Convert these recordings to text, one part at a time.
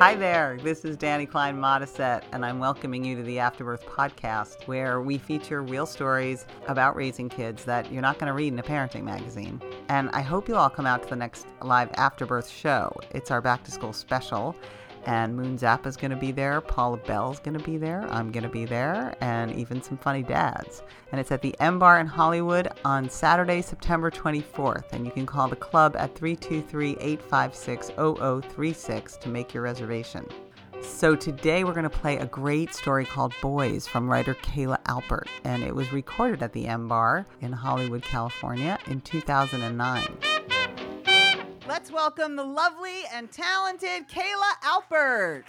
Hi there, this is Danny Klein Modisette, and I'm welcoming you to the Afterbirth Podcast, where we feature real stories about raising kids that you're not going to read in a parenting magazine. And I hope you'll all come out to the next live Afterbirth show. It's our back-to-school special, and Moon Zappa's going to be there, Paula Bell's going to be there, I'm going to be there, and even some funny dads. And it's at the M Bar in Hollywood on Saturday, September 24th, and you can call the club at 323-856-0036 to make your reservation. So today we're going to play a great story called Boys from writer Kayla Alpert, and it was recorded at the M Bar in Hollywood, California in 2009. Let's welcome the lovely and talented Kayla Alpert.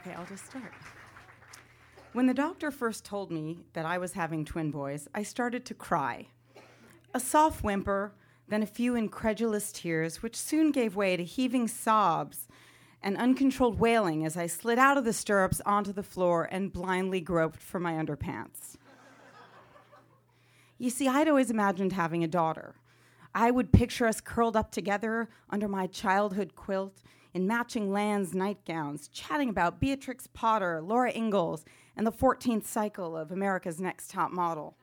Okay, I'll just start. When the doctor first told me that I was having twin boys, I started to cry. A soft whimper, then a few incredulous tears, which soon gave way to heaving sobs and uncontrolled wailing as I slid out of the stirrups onto the floor and blindly groped for my underpants. You see, I'd always imagined having a daughter. I would picture us curled up together under my childhood quilt in matching Lands nightgowns, chatting about Beatrix Potter, Laura Ingalls, and the 14th cycle of America's Next Top Model.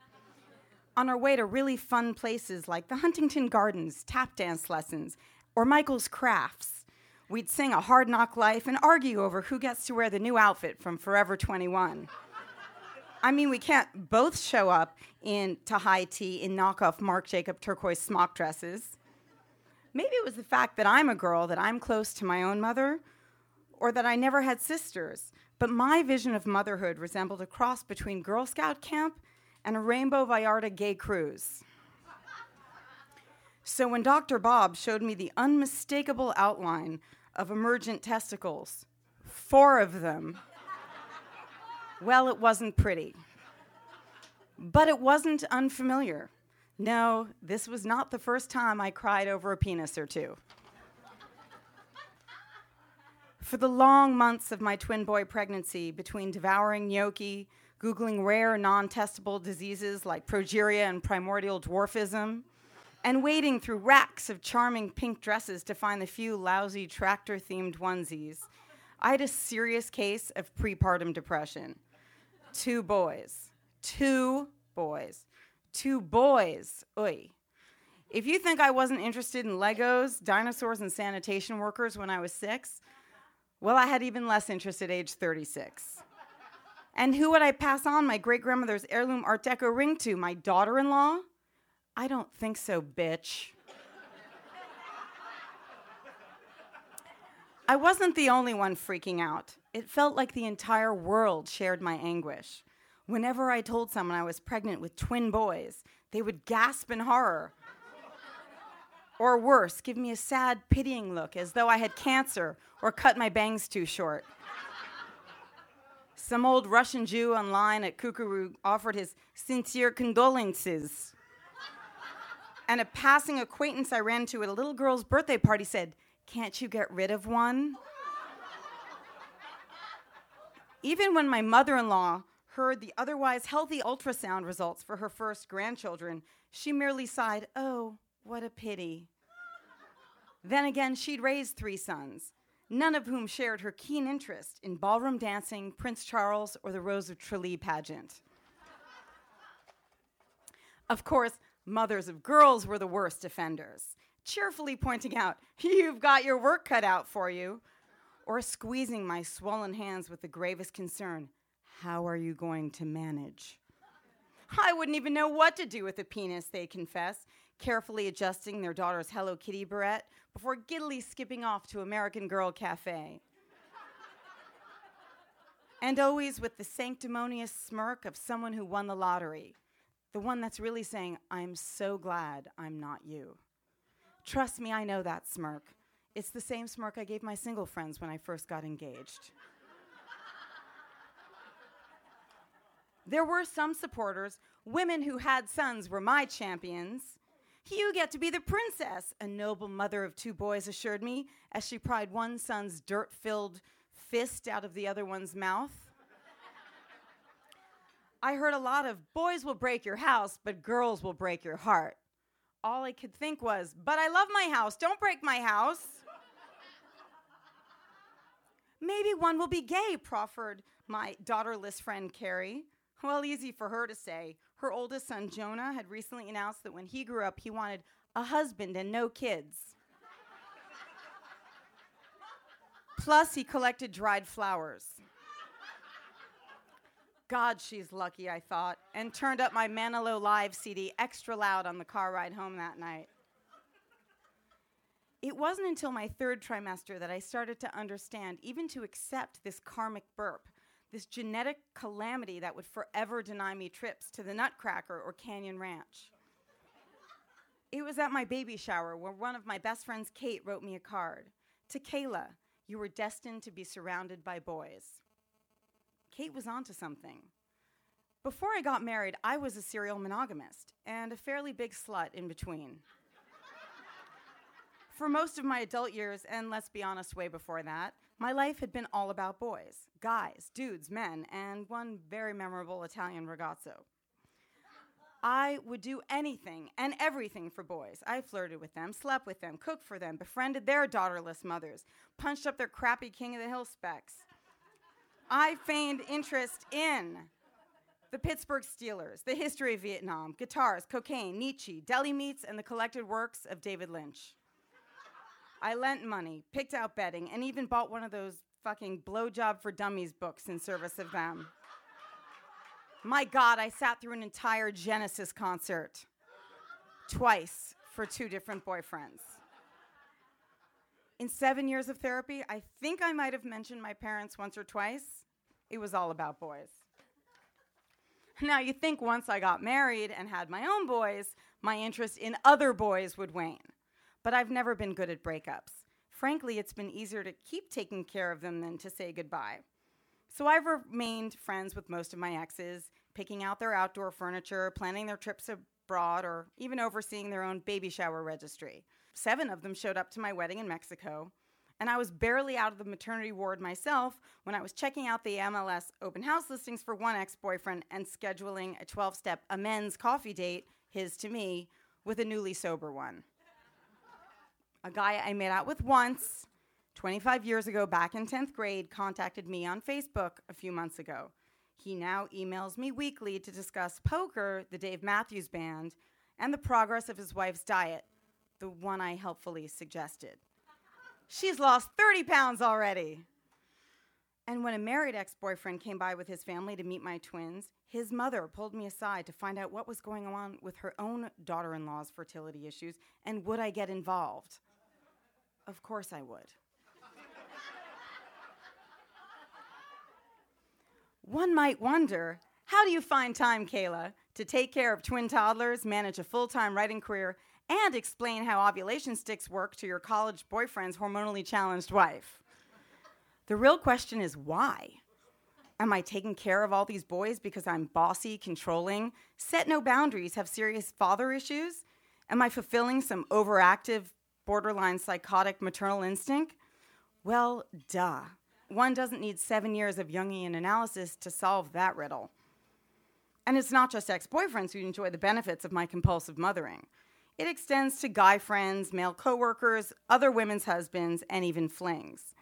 On our way to really fun places like the Huntington Gardens, tap dance lessons, or Michael's Crafts, we'd sing A Hard Knock Life and argue over who gets to wear the new outfit from Forever 21. I mean, we can't both show up in Tahiti in knockoff Marc Jacobs turquoise smock dresses. Maybe it was the fact that I'm a girl, that I'm close to my own mother, or that I never had sisters. But my vision of motherhood resembled a cross between Girl Scout camp and a Rainbow Vallarta gay cruise. So when Dr. Bob showed me the unmistakable outline of emergent testicles, 4 of them, well, it wasn't pretty. But it wasn't unfamiliar. No, this was not the first time I cried over a penis or two. For the long months of my twin boy pregnancy, between devouring gnocchi, Googling rare non-testable diseases like progeria and primordial dwarfism, and wading through racks of charming pink dresses to find the few lousy tractor-themed onesies, I had a serious case of prepartum depression. 2 boys. Oy. If you think I wasn't interested in Legos, dinosaurs, and sanitation workers when I was 6, well, I had even less interest at age 36. And who would I pass on my great-grandmother's heirloom Art Deco ring to? My daughter-in-law? I don't think so, bitch. I wasn't the only one freaking out. It felt like the entire world shared my anguish. Whenever I told someone I was pregnant with twin boys, they would gasp in horror. Or worse, give me a sad, pitying look as though I had cancer or cut my bangs too short. Some old Russian Jew online at Kukuru offered his sincere condolences. And a passing acquaintance I ran into at a little girl's birthday party said, "Can't you get rid of one?" Even when my mother-in-law heard the otherwise healthy ultrasound results for her first grandchildren, she merely sighed, "Oh, what a pity." Then again, she'd raised 3 sons, none of whom shared her keen interest in ballroom dancing, Prince Charles, or the Rose of Tralee pageant. Of course, mothers of girls were the worst offenders, cheerfully pointing out, "You've got your work cut out for you," or squeezing my swollen hands with the gravest concern, "How are you going to manage?" I wouldn't even know what to do with a penis, they confess, carefully adjusting their daughter's Hello Kitty barrette before giddily skipping off to American Girl Cafe. And always with the sanctimonious smirk of someone who won the lottery, the one that's really saying, "I'm so glad I'm not you." Trust me, I know that smirk. It's the same smirk I gave my single friends when I first got engaged. There were some supporters. Women who had sons were my champions. "You get to be the princess," a noble mother of 2 boys assured me as she pried one son's dirt-filled fist out of the other one's mouth. I heard a lot of, "Boys will break your house, but girls will break your heart." all I could think was, but I love my house. Don't break my house. Maybe one will be gay, proffered my daughterless friend Carrie. Well, easy for her to say. Her oldest son Jonah had recently announced that when he grew up, he wanted a husband and no kids. Plus, he collected dried flowers. God, she's lucky, I thought, and turned up my Manilow Live CD extra loud on the car ride home that night. It wasn't until my third trimester that I started to understand, even to accept this karmic burp, this genetic calamity that would forever deny me trips to the Nutcracker or Canyon Ranch. It was at my baby shower where one of my best friends, Kate, wrote me a card. To Kayla, you were destined to be surrounded by boys. Kate was onto something. Before I got married, I was a serial monogamist and a fairly big slut in between. For most of my adult years, and let's be honest, way before that, my life had been all about boys, guys, dudes, men, and one very memorable Italian ragazzo. I would do anything and everything for boys. I flirted with them, slept with them, cooked for them, befriended their daughterless mothers, punched up their crappy King of the Hill specs. I feigned interest in the Pittsburgh Steelers, the history of Vietnam, guitars, cocaine, Nietzsche, deli meats, and the collected works of David Lynch. I lent money, picked out bedding, and even bought one of those fucking blowjob for dummies books in service of them. My God, I sat through an entire Genesis concert twice for two different boyfriends. In 7 years of therapy, I think I might have mentioned my parents once or twice. It was all about boys. Now, you think once I got married and had my own boys, my interest in other boys would wane. But I've never been good at breakups. Frankly, it's been easier to keep taking care of them than to say goodbye. So I've remained friends with most of my exes, picking out their outdoor furniture, planning their trips abroad, or even overseeing their own baby shower registry. 7 of them showed up to my wedding in Mexico, and I was barely out of the maternity ward myself when I was checking out the MLS open house listings for one ex-boyfriend and scheduling a 12-step amends coffee date, his to me, with a newly sober one. A guy I made out with once, 25 years ago, back in 10th grade, contacted me on Facebook a few months ago. He now emails me weekly to discuss poker, the Dave Matthews Band, and the progress of his wife's diet, the one I helpfully suggested. She's lost 30 pounds already. And when a married ex-boyfriend came by with his family to meet my twins, his mother pulled me aside to find out what was going on with her own daughter-in-law's fertility issues and would I get involved. Of course I would. One might wonder, how do you find time, Kayla, to take care of twin toddlers, manage a full-time writing career, and explain how ovulation sticks work to your college boyfriend's hormonally challenged wife? The real question is why? Am I taking care of all these boys because I'm bossy, controlling, set no boundaries, have serious father issues? Am I fulfilling some overactive, borderline psychotic maternal instinct? Well, duh. One doesn't need 7 years of Jungian analysis to solve that riddle. And it's not just ex-boyfriends who enjoy the benefits of my compulsive mothering. It extends to guy friends, male coworkers, other women's husbands, and even flings.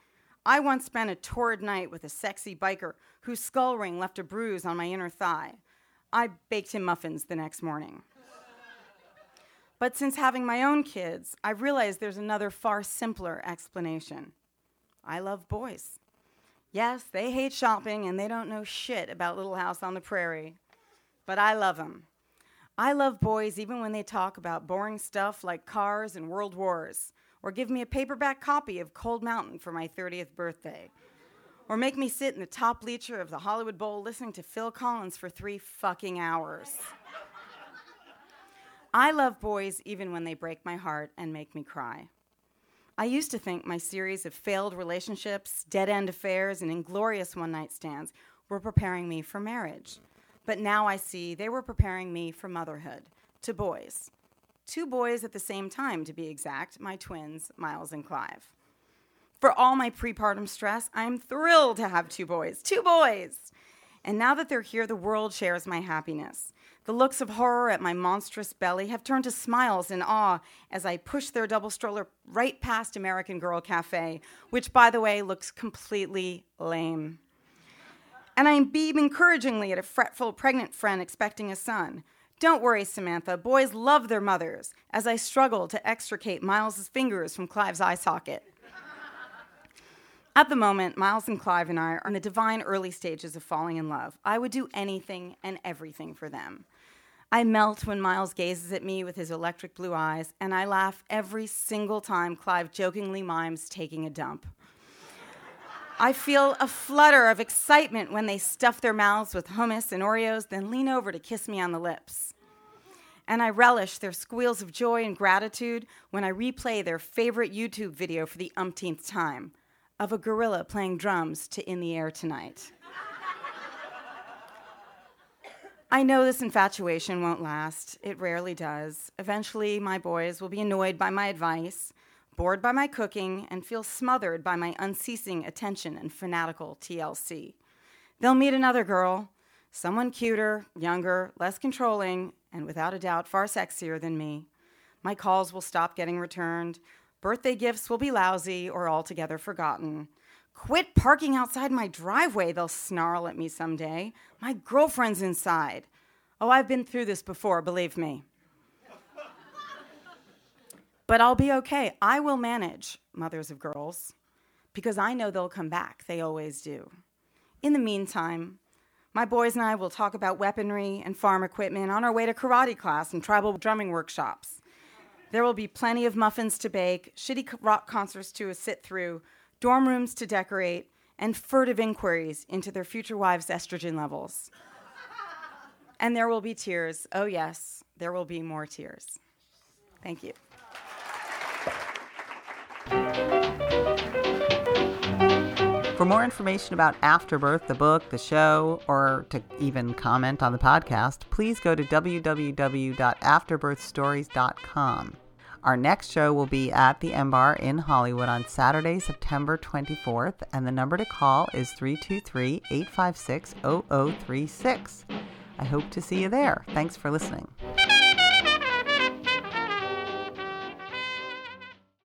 I once spent a torrid night with a sexy biker whose skull ring left a bruise on my inner thigh. I baked him muffins the next morning. But since having my own kids, I realized there's another far simpler explanation. I love boys. Yes, they hate shopping, and they don't know shit about Little House on the Prairie. But I love them. I love boys even when they talk about boring stuff like cars and world wars, or give me a paperback copy of Cold Mountain for my 30th birthday, or make me sit in the top bleacher of the Hollywood Bowl listening to Phil Collins for 3 fucking hours. I love boys even when they break my heart and make me cry. I used to think my series of failed relationships, dead-end affairs, and inglorious one-night stands were preparing me for marriage. But now I see they were preparing me for motherhood, to boys. 2 boys at the same time, to be exact, my twins, Miles and Clive. For all my prepartum stress, I'm thrilled to have 2 boys. 2 boys! And now that they're here, the world shares my happiness. The looks of horror at my monstrous belly have turned to smiles in awe as I push their double stroller right past American Girl Cafe, which, by the way, looks completely lame. And I beam encouragingly at a fretful pregnant friend expecting a son. Don't worry, Samantha. Boys love their mothers, as I struggle to extricate Miles' fingers from Clive's eye socket. At the moment, Miles and Clive and I are in the divine early stages of falling in love. I would do anything and everything for them. I melt when Miles gazes at me with his electric blue eyes, and I laugh every single time Clive jokingly mimes taking a dump. I feel a flutter of excitement when they stuff their mouths with hummus and Oreos, then lean over to kiss me on the lips. And I relish their squeals of joy and gratitude when I replay their favorite YouTube video for the umpteenth time, of a gorilla playing drums to In the Air Tonight. I know this infatuation won't last. It rarely does. Eventually, my boys will be annoyed by my advice, bored by my cooking, and feel smothered by my unceasing attention and fanatical TLC. They'll meet another girl, someone cuter, younger, less controlling, and without a doubt far sexier than me. My calls will stop getting returned. Birthday gifts will be lousy or altogether forgotten. Quit parking outside my driveway, they'll snarl at me someday. My girlfriend's inside. Oh, I've been through this before, believe me. But I'll be okay. I will manage, mothers of girls, because I know they'll come back. They always do. In the meantime, my boys and I will talk about weaponry and farm equipment on our way to karate class and tribal drumming workshops. There will be plenty of muffins to bake, shitty rock concerts to sit through, dorm rooms to decorate, and furtive inquiries into their future wives' estrogen levels. And there will be tears. Oh, yes, there will be more tears. Thank you. For more information about Afterbirth, the book, the show, or to even comment on the podcast, please go to www.afterbirthstories.com. Our next show will be at the M Bar in Hollywood on Saturday, September 24th, and the number to call is 323-856-0036. I hope to see you there. Thanks for listening.